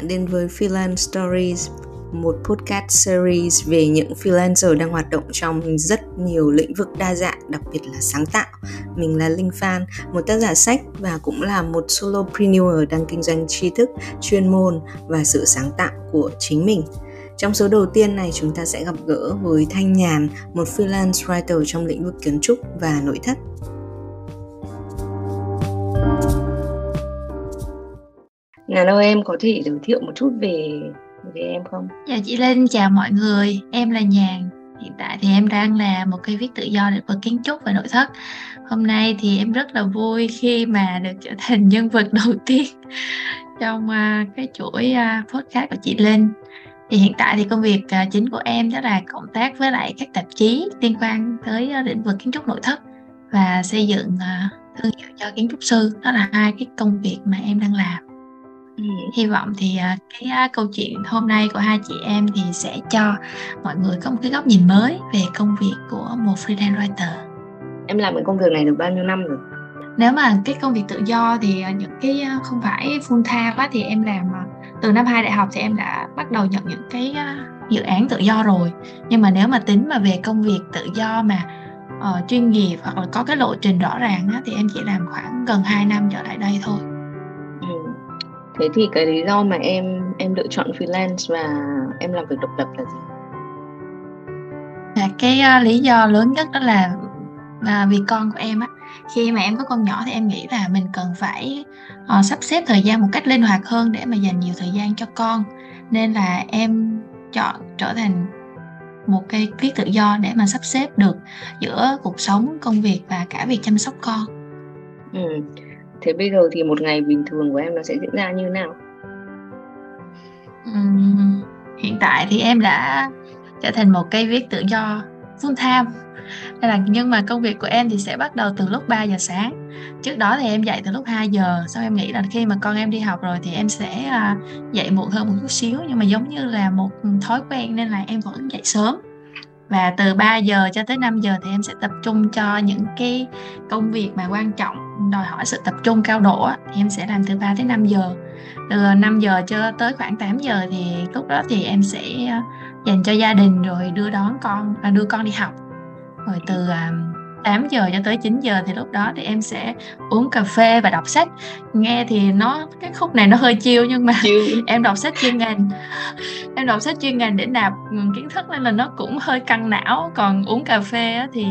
bạn đến với Freelance Stories, một podcast series về những freelancer đang hoạt động trong rất nhiều lĩnh vực đa dạng, đặc biệt là sáng tạo. Mình là Linh Phan, một tác giả sách và cũng là một solopreneur đang kinh doanh tri thức, chuyên môn và sự sáng tạo của chính mình. Trong số đầu tiên này, chúng ta sẽ gặp gỡ với Thanh Nhàn, một freelance writer trong lĩnh vực kiến trúc và nội thất. Nhàn ơi, em có thể giới thiệu một chút về em không? Chào chị Linh, chào mọi người. Em là Nhàn. Hiện tại thì em đang là một cây viết tự do lĩnh vực kiến trúc và nội thất. Hôm nay thì em rất là vui khi mà được trở thành nhân vật đầu tiên trong cái chuỗi podcast của chị Linh. Thì hiện tại thì công việc chính của em đó là cộng tác với lại các tạp chí liên quan tới lĩnh vực kiến trúc nội thất và xây dựng thương hiệu cho kiến trúc sư. Đó là hai cái công việc mà em đang làm. Hy vọng thì cái câu chuyện hôm nay của hai chị em thì sẽ cho mọi người có một cái góc nhìn mới về công việc của một freelance writer. Em làm cái công việc này được bao nhiêu năm rồi? Nếu mà cái công việc tự do thì những cái không phải full time quá thì em làm từ năm 2 đại học thì em đã bắt đầu nhận những cái dự án tự do rồi. Nhưng mà nếu mà tính mà về công việc tự do mà chuyên nghiệp hoặc là có cái lộ trình rõ ràng thì em chỉ làm khoảng gần 2 năm trở lại đây thôi. Thế thì cái lý do mà em lựa chọn freelance và em làm việc độc lập là gì? Cái lý do lớn nhất đó là vì con của em á. Khi mà em có con nhỏ thì em nghĩ là mình cần phải sắp xếp thời gian một cách linh hoạt hơn để mà dành nhiều thời gian cho con. Nên là em chọn trở thành một cái viết tự do để mà sắp xếp được giữa cuộc sống, công việc và cả việc chăm sóc con. Thế bây giờ thì một ngày bình thường của em nó sẽ diễn ra như thế nào? Hiện tại thì em đã trở thành một cây viết tự do full time. Nhưng mà công việc của em thì sẽ bắt đầu từ lúc 3 giờ sáng. Trước đó thì em dậy từ lúc 2 giờ. Sau em nghĩ là khi mà con em đi học rồi thì em sẽ dậy muộn hơn một chút xíu. Nhưng mà giống như là một thói quen nên là em vẫn dậy sớm. Và từ 3 giờ cho tới 5 giờ thì em sẽ tập trung cho những cái công việc mà quan trọng, đòi hỏi sự tập trung cao độ thì em sẽ làm từ 3 tới 5 giờ. Từ 5 giờ cho tới khoảng 8 giờ thì lúc đó thì em sẽ dành cho gia đình rồi đưa con đi học. Rồi từ 8 giờ cho tới 9 giờ thì lúc đó thì em sẽ uống cà phê và đọc sách. Nghe thì cái khúc này nó hơi chill nhưng mà em đọc sách chuyên ngành. Em đọc sách chuyên ngành để nạp kiến thức nên là nó cũng hơi căng não. Còn uống cà phê thì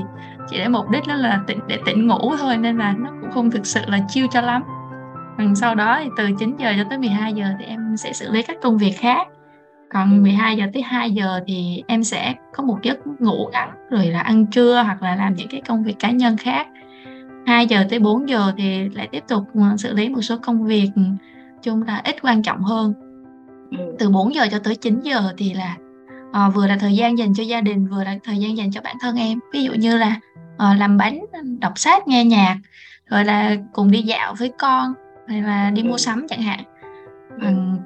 chỉ để mục đích đó là để tỉnh ngủ thôi nên là nó cũng không thực sự là chill cho lắm. Sau đó thì từ 9 giờ cho tới 12 giờ thì em sẽ xử lý các công việc khác. Còn 12 giờ tới 2 giờ thì em sẽ có một giấc ngủ ngắn rồi là ăn trưa hoặc là làm những cái công việc cá nhân khác. 2 giờ tới 4 giờ thì lại tiếp tục xử lý một số công việc chung là ít quan trọng hơn. Từ 4 giờ cho tới 9 giờ thì là vừa là thời gian dành cho gia đình, vừa là thời gian dành cho bản thân em. Ví dụ như là làm bánh, đọc sách, nghe nhạc, rồi là cùng đi dạo với con, rồi là đi mua sắm chẳng hạn.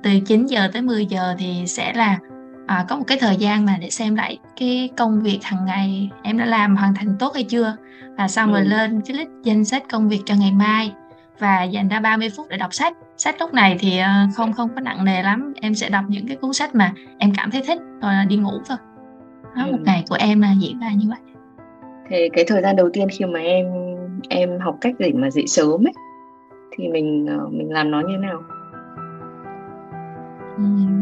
Từ 9 giờ tới 10 giờ thì sẽ là có một cái thời gian mà để xem lại cái công việc hàng ngày em đã làm hoàn thành tốt hay chưa. Và xong rồi lên cái list danh sách công việc cho ngày mai và dành ra 30 phút để đọc sách. Sách lúc này thì không có nặng nề lắm. Em sẽ đọc những cái cuốn sách mà em cảm thấy thích rồi đi ngủ thôi. Đó, một ngày của em là diễn ra như vậy. Thì cái thời gian đầu tiên khi mà em học cách để mà dậy sớm ấy, thì mình làm nó như thế nào?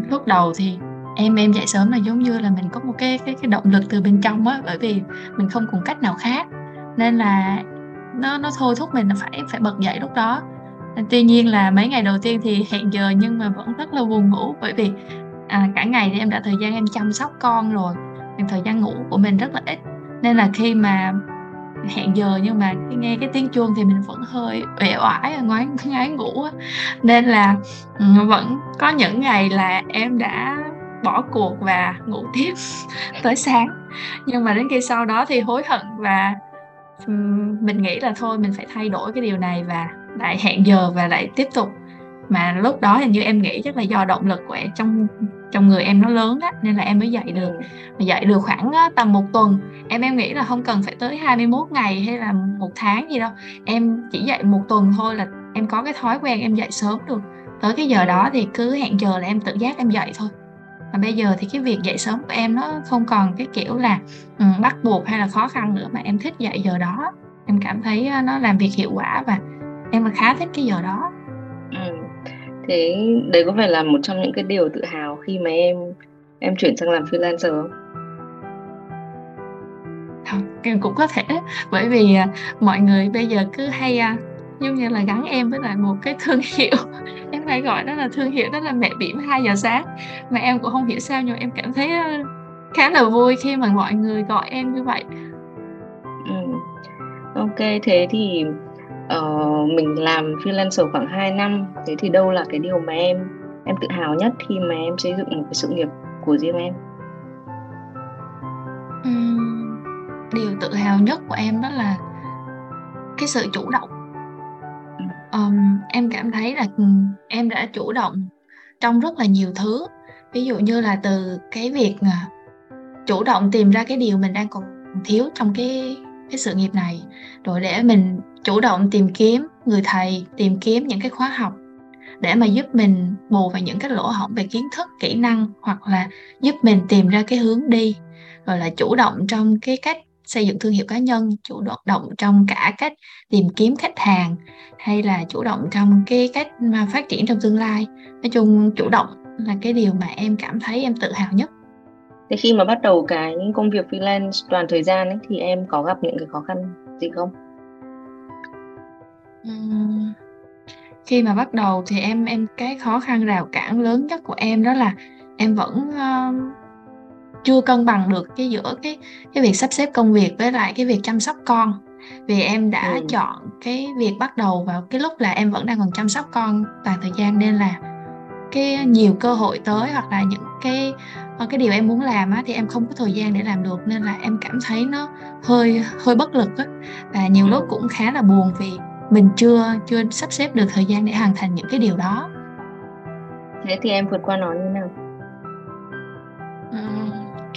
Lúc đầu thì em dậy sớm là giống như là mình có một cái động lực từ bên trong á, bởi vì mình không còn cách nào khác nên là nó thôi thúc mình là phải bật dậy lúc đó. Tuy nhiên là mấy ngày đầu tiên thì hẹn giờ nhưng mà vẫn rất là buồn ngủ, bởi vì cả ngày thì em đã thời gian em chăm sóc con rồi, thời gian ngủ của mình rất là ít nên là khi mà hẹn giờ nhưng mà nghe cái tiếng chuông thì mình vẫn hơi uể oải, ngái ngủ á. Nên là vẫn có những ngày là em đã bỏ cuộc và ngủ tiếp tới sáng. Nhưng mà đến khi sau đó thì hối hận và mình nghĩ là thôi mình phải thay đổi cái điều này và lại hẹn giờ và lại tiếp tục. Mà lúc đó hình như em nghĩ chắc là do động lực của em trong người em nó lớn á nên là em mới dậy được khoảng tầm một tuần. Em nghĩ là không cần phải tới 21 ngày hay là một tháng gì đâu, em chỉ dậy một tuần thôi là em có cái thói quen em dậy sớm được. tới cái giờ đó thì cứ hẹn giờ là em tự giác em dậy thôi. Và bây giờ thì cái việc dậy sớm của em nó không còn cái kiểu là bắt buộc hay là khó khăn nữa, mà em thích dậy giờ đó. Em cảm thấy nó làm việc hiệu quả và em khá thích cái giờ đó. Thế đấy có phải là một trong những cái điều tự hào khi mà em chuyển sang làm freelancer không? Không, cũng có thể. Bởi vì mọi người bây giờ cứ hay giống như là gắn em với lại một cái thương hiệu. Em phải gọi đó là thương hiệu, đó là mẹ bỉm 2 giờ sáng. Mà em cũng không hiểu sao nhưng em cảm thấy khá là vui khi mà mọi người gọi em như vậy. Ok, thế thì mình làm freelancer khoảng 2 năm. Thế thì đâu là cái điều mà em tự hào nhất khi mà em xây dựng một cái sự nghiệp của riêng em? Điều tự hào nhất của em đó là cái sự chủ động. Em cảm thấy là em đã chủ động trong rất là nhiều thứ. Ví dụ như là từ cái việc chủ động tìm ra cái điều mình đang còn thiếu trong cái sự nghiệp này, rồi để mình chủ động tìm kiếm người thầy, tìm kiếm những cái khóa học để mà giúp mình bù vào những cái lỗ hổng về kiến thức, kỹ năng, hoặc là giúp mình tìm ra cái hướng đi. Rồi là chủ động trong cái cách xây dựng thương hiệu cá nhân, chủ động trong cả cách tìm kiếm khách hàng, hay là chủ động trong cái cách mà phát triển trong tương lai. Nói chung chủ động là cái điều mà em cảm thấy em tự hào nhất. Thế khi mà bắt đầu cái công việc freelance toàn thời gian ấy, thì em có gặp những cái khó khăn gì không? Khi mà bắt đầu thì em cái khó khăn rào cản lớn nhất của em đó là em vẫn chưa cân bằng được cái giữa cái việc sắp xếp công việc với lại cái việc chăm sóc con. Vì em đã chọn cái việc bắt đầu vào cái lúc là em vẫn đang còn chăm sóc con toàn thời gian, nên là cái nhiều cơ hội tới hoặc là những cái điều em muốn làm á, thì em không có thời gian để làm được, nên là em cảm thấy nó hơi bất lực á. Và nhiều lúc cũng khá là buồn vì mình chưa sắp xếp được thời gian để hoàn thành những cái điều đó. Thế thì em vượt qua nó như nào?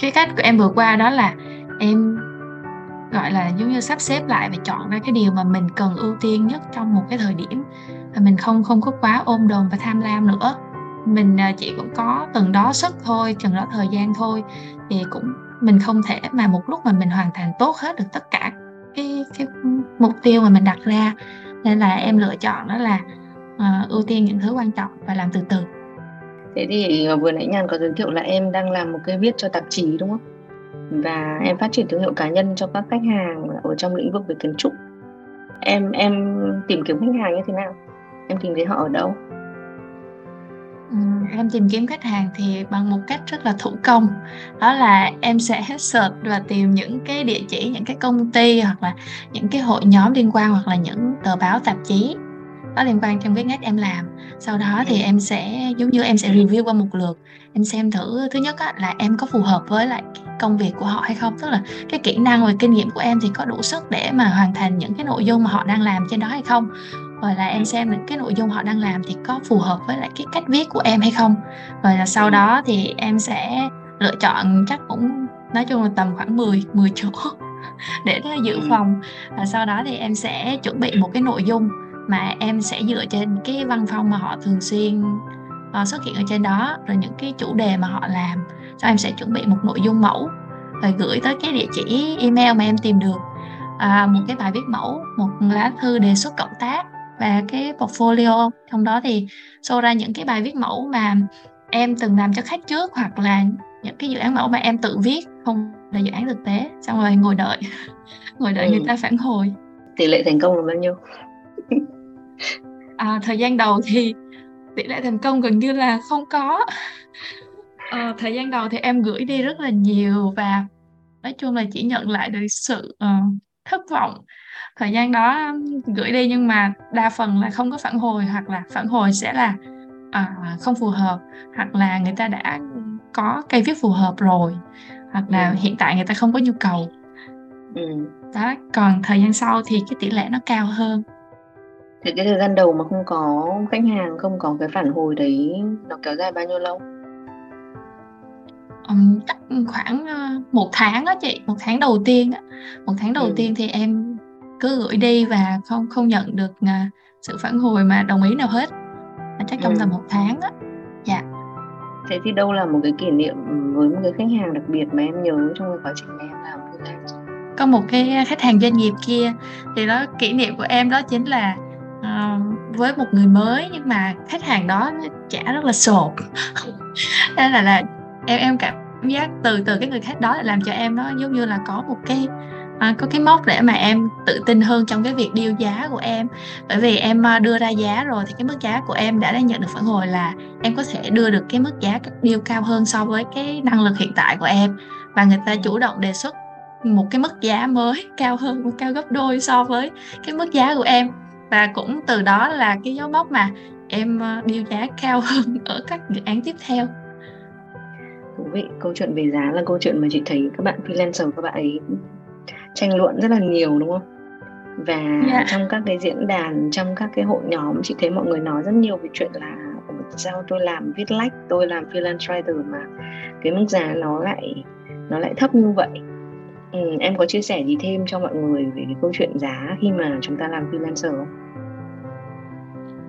Cái cách của em vượt qua đó là em gọi là giống như sắp xếp lại và chọn ra cái điều mà mình cần ưu tiên nhất trong một cái thời điểm, và mình không có quá ôm đồm và tham lam nữa. Mình chỉ cũng có từng đó sức thôi, từng đó thời gian thôi, thì cũng mình không thể mà một lúc mà mình hoàn thành tốt hết được tất cả cái mục tiêu mà mình đặt ra, nên là em lựa chọn đó là ưu tiên những thứ quan trọng và làm từ từ. Thế thì vừa nãy Nhàn có giới thiệu là em đang làm một cái viết cho tạp chí đúng không? Và em phát triển thương hiệu cá nhân cho các khách hàng ở trong lĩnh vực về kiến trúc. Em tìm kiếm khách hàng như thế nào? Em tìm thấy họ ở đâu? Em tìm kiếm khách hàng thì bằng một cách rất là thủ công. Đó là em sẽ search và tìm những cái địa chỉ, những cái công ty, hoặc là những cái hội nhóm liên quan, hoặc là những tờ báo tạp chí có liên quan trong cái ngách em làm. Sau đó thì em sẽ giống như em sẽ review qua một lượt. Em xem thử thứ nhất là em có phù hợp với lại công việc của họ hay không, tức là cái kỹ năng và kinh nghiệm của em thì có đủ sức để mà hoàn thành những cái nội dung mà họ đang làm trên đó hay không. Rồi là em xem những cái nội dung họ đang làm thì có phù hợp với lại cái cách viết của em hay không. Rồi là sau đó thì em sẽ lựa chọn, chắc cũng nói chung là tầm khoảng 10 chỗ để dự phòng. Và sau đó thì em sẽ chuẩn bị một cái nội dung mà em sẽ dựa trên cái văn phòng mà họ thường xuyên xuất hiện ở trên đó, rồi những cái chủ đề mà họ làm. Sau em sẽ chuẩn bị một nội dung mẫu, rồi gửi tới cái địa chỉ email mà em tìm được, một cái bài viết mẫu, một lá thư đề xuất cộng tác và cái portfolio. Trong đó thì show ra những cái bài viết mẫu mà em từng làm cho khách trước, hoặc là những cái dự án mẫu mà em tự viết, không là dự án thực tế. Xong rồi ngồi đợi người ta phản hồi. Tỷ lệ thành công là bao nhiêu? Thời gian đầu thì tỷ lệ thành công gần như là không có. Thời gian đầu thì em gửi đi rất là nhiều và nói chung là chỉ nhận lại được sự thất vọng. Thời gian đó gửi đi nhưng mà đa phần là không có phản hồi, hoặc là phản hồi sẽ là không phù hợp, hoặc là người ta đã có cây viết phù hợp rồi, hoặc là hiện tại người ta không có nhu cầu. Đó, còn thời gian sau thì cái tỷ lệ nó cao hơn. Thì cái thời gian đầu mà không có khách hàng, không có cái phản hồi đấy, nó kéo dài bao nhiêu lâu? Chắc khoảng 1 tháng đó chị. 1 tháng đầu tiên đó. 1 tháng đầu tiên thì em cứ gửi đi và không nhận được sự phản hồi mà đồng ý nào hết. mà chắc trong tầm một tháng á. Dạ. Thế thì đâu là một cái kỷ niệm với một cái khách hàng đặc biệt mà em nhớ trong cái quá trình em làm freelance? Có một cái khách hàng doanh nghiệp kia thì đó, kỷ niệm của em đó chính là với một người mới, nhưng mà khách hàng đó trả rất là sột. Nên là em cảm giác từ cái người khách đó làm cho em nó giống như là có một cái có cái mốc để mà em tự tin hơn trong cái việc điều giá của em. Bởi vì em đưa ra giá rồi thì cái mức giá của em đã nhận được phản hồi là em có thể đưa được cái mức giá điều cao hơn so với cái năng lực hiện tại của em, và người ta chủ động đề xuất một cái mức giá mới cao hơn, cao gấp đôi so với cái mức giá của em. Và cũng từ đó là cái dấu mốc mà em điều giá cao hơn ở các dự án tiếp theo. Thú vị, câu chuyện về giá là câu chuyện mà chị thấy các bạn freelancer, các bạn ấy tranh luận rất là nhiều đúng không? Và trong các cái diễn đàn, trong các cái hội nhóm, chị thấy mọi người nói rất nhiều về chuyện là sao tôi làm viết lách, tôi làm freelance writer mà cái mức giá nó lại thấp như vậy. Em có chia sẻ gì thêm cho mọi người về cái câu chuyện giá khi mà chúng ta làm freelancer không?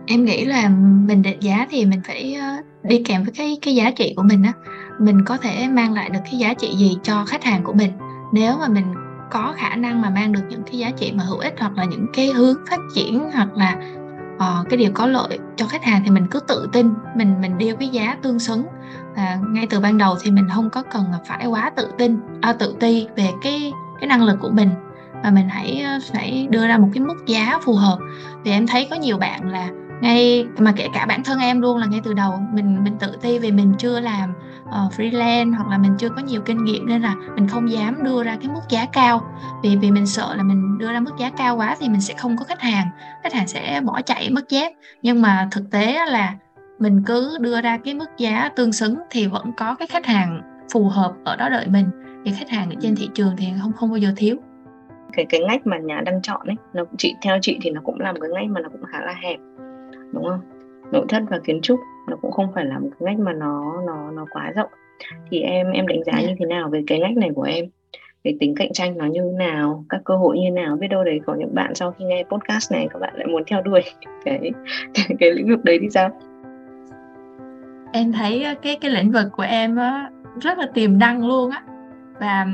Em nghĩ là mình định giá thì mình phải đi kèm với cái giá trị của mình á. Mình có thể mang lại được cái giá trị gì cho khách hàng của mình. Nếu mà mình có khả năng mà mang được những cái giá trị mà hữu ích, hoặc là những cái hướng phát triển, hoặc là cái điều có lợi cho khách hàng, thì mình cứ tự tin mình đưa cái giá tương xứng. Và ngay từ ban đầu thì mình không có cần phải quá tự ti về cái năng lực của mình, và mình hãy phải đưa ra một cái mức giá phù hợp. Vì em thấy có nhiều bạn là ngay mà kể cả bản thân em luôn, là ngay từ đầu mình tự ti vì mình chưa làm freelance, hoặc là mình chưa có nhiều kinh nghiệm, nên là mình không dám đưa ra cái mức giá cao, vì mình sợ là mình đưa ra mức giá cao quá thì mình sẽ không có khách hàng sẽ bỏ chạy mất dép. Nhưng mà thực tế là mình cứ đưa ra cái mức giá tương xứng thì vẫn có cái khách hàng phù hợp ở đó đợi mình, thì khách hàng ở trên thị trường thì không bao giờ thiếu. Cái ngách mà Nhã đang chọn ấy, theo chị thì nó cũng là một cái ngách mà nó cũng khá là hẹp, đúng không? Nội thất và kiến trúc nó cũng không phải là một cái ngách mà nó quá rộng. Thì em đánh giá như thế nào về cái ngách này của em? Về tính cạnh tranh nó như nào, các cơ hội như nào? Biết đâu đấy có những bạn sau khi nghe podcast này các bạn lại muốn theo đuổi cái lĩnh vực đấy thì sao? Em thấy cái lĩnh vực của em rất là tiềm năng luôn á. Và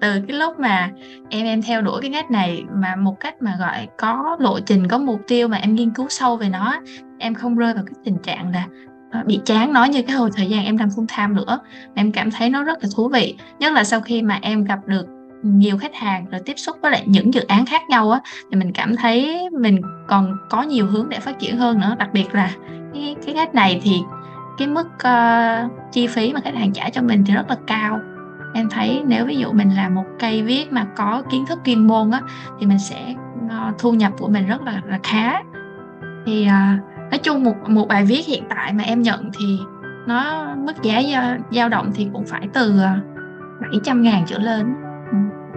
từ cái lúc mà em theo đuổi cái ngách này mà một cách mà gọi có lộ trình, có mục tiêu, mà em nghiên cứu sâu về nó, em không rơi vào cái tình trạng là bị chán nó như cái hồi thời gian em làm full time nữa. Em cảm thấy nó rất là thú vị, nhất là sau khi mà em gặp được nhiều khách hàng rồi tiếp xúc với lại những dự án khác nhau á, thì mình cảm thấy mình còn có nhiều hướng để phát triển hơn nữa. Đặc biệt là cái ngách này thì cái mức chi phí mà khách hàng trả cho mình thì rất là cao. Em thấy nếu ví dụ mình là một cây viết mà có kiến thức chuyên môn á, thì mình sẽ thu nhập của mình rất là khá. Thì nói chung một bài viết hiện tại mà em nhận thì nó mức giá dao động thì cũng phải từ 700.000 trở lên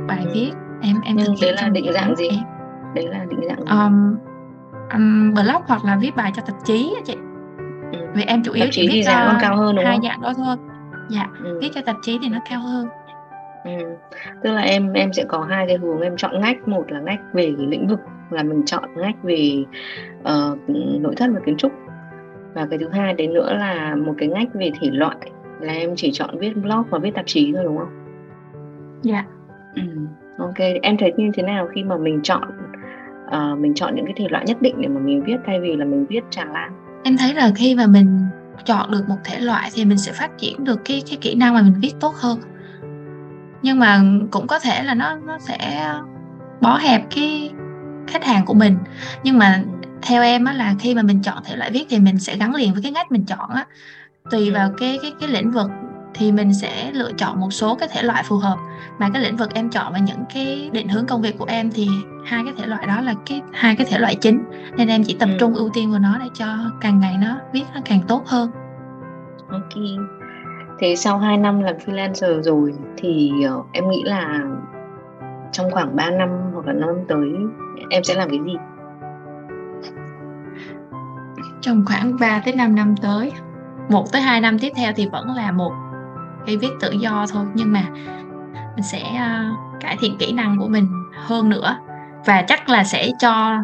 bài viết em thực hiện. Đấy là định dạng gì? Đấy là định dạng blog hoặc là viết bài cho tạp chí á chị. Vì em chủ yếu chỉ viết cho cao hơn, đúng hai không? Dạng đó thôi. Dạ, viết cho tạp chí thì nó cao hơn. Tức là em sẽ có hai cái hướng em chọn ngách. Một là ngách về lĩnh vực, là mình chọn ngách về nội thất và kiến trúc. Và cái thứ hai đấy nữa là một cái ngách về thể loại, là em chỉ chọn viết blog và viết tạp chí thôi, đúng không? Dạ. Ok, em thấy như thế nào khi mà mình chọn những cái thể loại nhất định để mà mình viết, thay vì là mình viết tràn lan? Em thấy là khi mà mình chọn được một thể loại thì mình sẽ phát triển được cái kỹ năng mà mình viết tốt hơn. Nhưng mà cũng có thể là nó sẽ bó hẹp cái khách hàng của mình. Nhưng mà theo em á, là khi mà mình chọn thể loại viết thì mình sẽ gắn liền với cái ngách mình chọn á. Tùy vào cái lĩnh vực thì mình sẽ lựa chọn một số cái thể loại phù hợp. Mà cái lĩnh vực em chọn và những cái định hướng công việc của em thì hai cái thể loại đó là hai cái thể loại chính, nên em chỉ tập trung ưu tiên vào nó để cho càng ngày nó viết nó càng tốt hơn. Ok. Thế sau 2 năm làm freelancer rồi thì em nghĩ là trong khoảng 3 năm hoặc là 5 năm tới em sẽ làm cái gì? Trong khoảng 3-5 năm tới, 1-2 năm tiếp theo thì vẫn là một cái viết tự do thôi, nhưng mà mình sẽ cải thiện kỹ năng của mình hơn nữa, và chắc là sẽ cho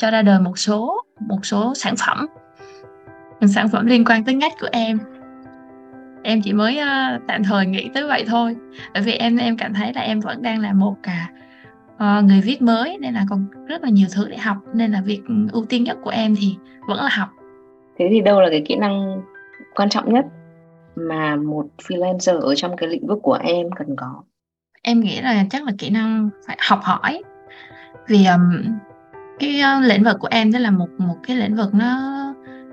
ra đời một số một số sản phẩm liên quan tới ngách của em. Em chỉ mới tạm thời nghĩ tới vậy thôi, bởi vì em cảm thấy là em vẫn đang là một người viết mới, nên là còn rất là nhiều thứ để học, nên là việc ưu tiên nhất của em thì vẫn là học. Thế thì đâu là cái kỹ năng quan trọng nhất mà một freelancer ở trong cái lĩnh vực của em cần có? Em nghĩ là chắc là kỹ năng phải học hỏi, vì cái lĩnh vực của em đó là một cái lĩnh vực nó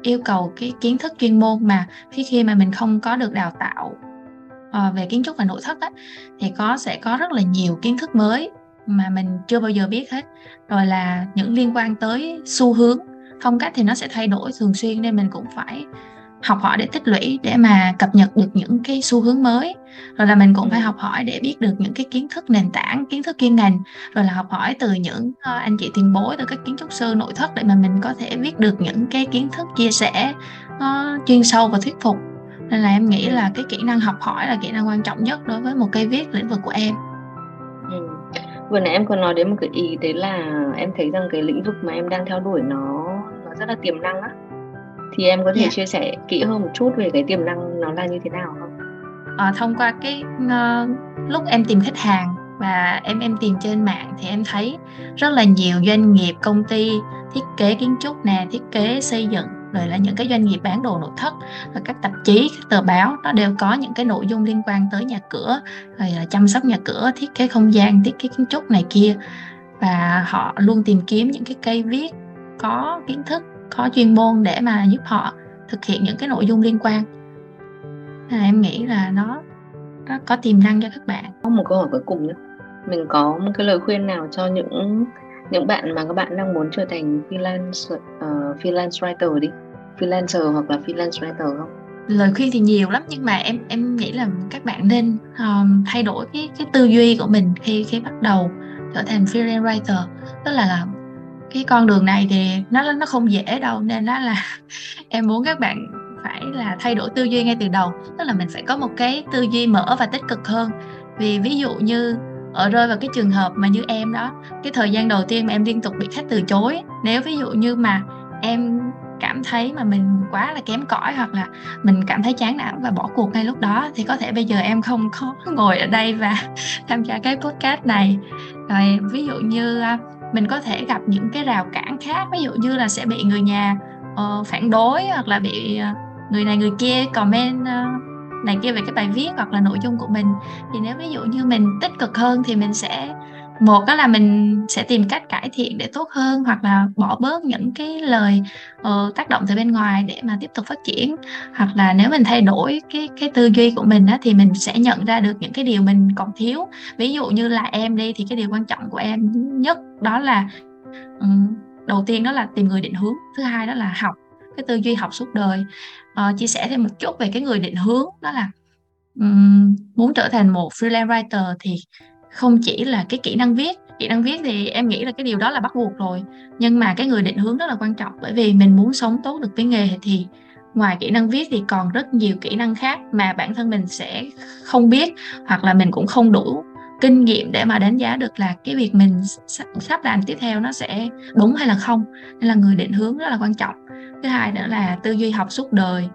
yêu cầu cái kiến thức chuyên môn mà khi mà mình không có được đào tạo về kiến trúc và nội thất á, thì sẽ có rất là nhiều kiến thức mới mà mình chưa bao giờ biết hết, rồi là những liên quan tới xu hướng, phong cách thì nó sẽ thay đổi thường xuyên, nên mình cũng phải học hỏi để tích lũy để mà cập nhật được những cái xu hướng mới, rồi là mình cũng phải học hỏi để biết được những cái kiến thức nền tảng, kiến thức chuyên ngành, rồi là học hỏi từ những anh chị tiền bối, từ các kiến trúc sư nội thất để mà mình có thể biết được những cái kiến thức chia sẻ chuyên sâu và thuyết phục. Nên là em nghĩ là cái kỹ năng học hỏi là kỹ năng quan trọng nhất đối với một cây viết lĩnh vực của em. Vừa nãy em còn nói đến một cái ý, đấy là em thấy rằng cái lĩnh vực mà em đang theo đuổi nó rất là tiềm năng á. Thì em có thể chia sẻ kỹ hơn một chút về cái tiềm năng nó là như thế nào không? Thông qua cái lúc em tìm khách hàng và em tìm trên mạng thì em thấy rất là nhiều doanh nghiệp, công ty thiết kế kiến trúc nè, thiết kế xây dựng, rồi là những cái doanh nghiệp bán đồ nội thất, rồi các tạp chí, các tờ báo, nó đều có những cái nội dung liên quan tới nhà cửa, rồi là chăm sóc nhà cửa, thiết kế không gian, thiết kế kiến trúc này kia. Và họ luôn tìm kiếm những cái cây viết có kiến thức, có chuyên môn để mà giúp họ thực hiện những cái nội dung liên quan. Em nghĩ là nó có tiềm năng cho các bạn. Có một câu hỏi cuối cùng nữa, mình có một cái lời khuyên nào cho những bạn mà các bạn đang muốn trở thành freelancer hoặc là freelance writer không? Lời khuyên thì nhiều lắm, nhưng mà em nghĩ là các bạn nên thay đổi cái tư duy của mình khi bắt đầu trở thành freelance writer. Tức là cái con đường này thì nó không dễ đâu, nên đó là em muốn các bạn phải là thay đổi tư duy ngay từ đầu. Tức là mình phải có một cái tư duy mở và tích cực hơn. Vì ví dụ như rơi vào cái trường hợp mà như em đó, cái thời gian đầu tiên mà em liên tục bị khách từ chối, nếu ví dụ như mà em cảm thấy mà mình quá là kém cỏi, hoặc là mình cảm thấy chán nản và bỏ cuộc ngay lúc đó, thì có thể bây giờ em không có ngồi ở đây và tham gia cái podcast này. Rồi ví dụ như mình có thể gặp những cái rào cản khác, ví dụ như là sẽ bị người nhà phản đối, hoặc là bị người này người kia comment này kia về cái bài viết hoặc là nội dung của mình. Thì nếu ví dụ như mình tích cực hơn thì mình sẽ, một đó là mình sẽ tìm cách cải thiện để tốt hơn, hoặc là bỏ bớt những cái lời tác động từ bên ngoài để mà tiếp tục phát triển. Hoặc là nếu mình thay đổi cái tư duy của mình á, thì mình sẽ nhận ra được những cái điều mình còn thiếu. Ví dụ như là em đi, thì cái điều quan trọng của em nhất đó là đầu tiên đó là tìm người định hướng, thứ hai đó là học, cái tư duy học suốt đời. Chia sẻ thêm một chút về cái người định hướng, đó là muốn trở thành một freelance writer thì không chỉ là cái kỹ năng viết thì em nghĩ là cái điều đó là bắt buộc rồi, nhưng mà cái người định hướng rất là quan trọng, bởi vì mình muốn sống tốt được với nghề thì ngoài kỹ năng viết thì còn rất nhiều kỹ năng khác mà bản thân mình sẽ không biết, hoặc là mình cũng không đủ kinh nghiệm để mà đánh giá được là cái việc mình sắp làm tiếp theo nó sẽ đúng hay là không. Nên là người định hướng rất là quan trọng. Thứ hai nữa là tư duy học suốt đời,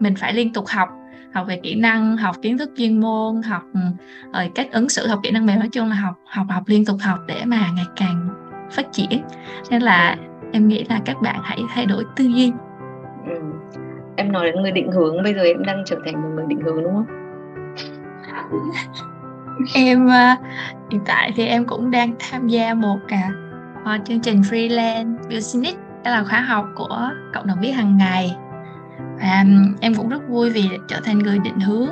mình phải liên tục học về kỹ năng, học kiến thức chuyên môn, học rồi cách ứng xử, học kỹ năng mềm, nói chung là học liên tục học để mà ngày càng phát triển. Nên là em nghĩ là các bạn hãy thay đổi tư duy. Em nói đến người định hướng, bây giờ em đang trở thành một người định hướng đúng không? Em hiện tại thì em cũng đang tham gia một chương trình freelance business, đó là khóa học của Cộng đồng Viết Hàng Ngày. Và em cũng rất vui vì trở thành người định hướng.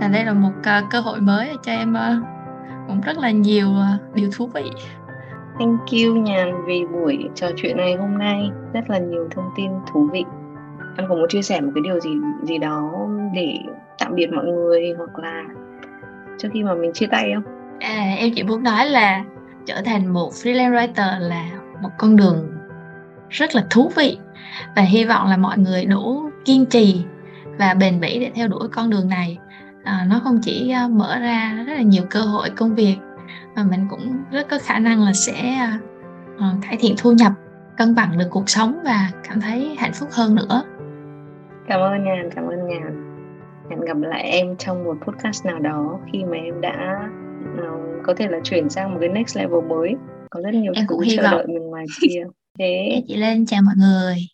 Và đây là một cơ hội mới cho em cũng rất là nhiều điều thú vị. Thank you Nhàn vì buổi trò chuyện ngày hôm nay, rất là nhiều thông tin thú vị. Em cũng muốn chia sẻ một cái điều gì đó để tạm biệt mọi người, hoặc là trước khi mà mình chia tay không? Em chỉ muốn nói là trở thành một freelance writer là một con đường rất là thú vị, và hy vọng là mọi người đủ kiên trì và bền bỉ để theo đuổi con đường này. Nó không chỉ mở ra rất là nhiều cơ hội công việc, mà mình cũng rất có khả năng là sẽ cải thiện thu nhập cân bằng được cuộc sống và cảm thấy hạnh phúc hơn nữa. Cảm ơn Nhàn, cảm ơn Nhàn. Hẹn gặp lại em trong một podcast nào đó khi mà em đã có thể là chuyển sang một cái next level mới. Có rất nhiều thứ chờ đợi mình ngoài kia. Thế chị Linh chào mọi người.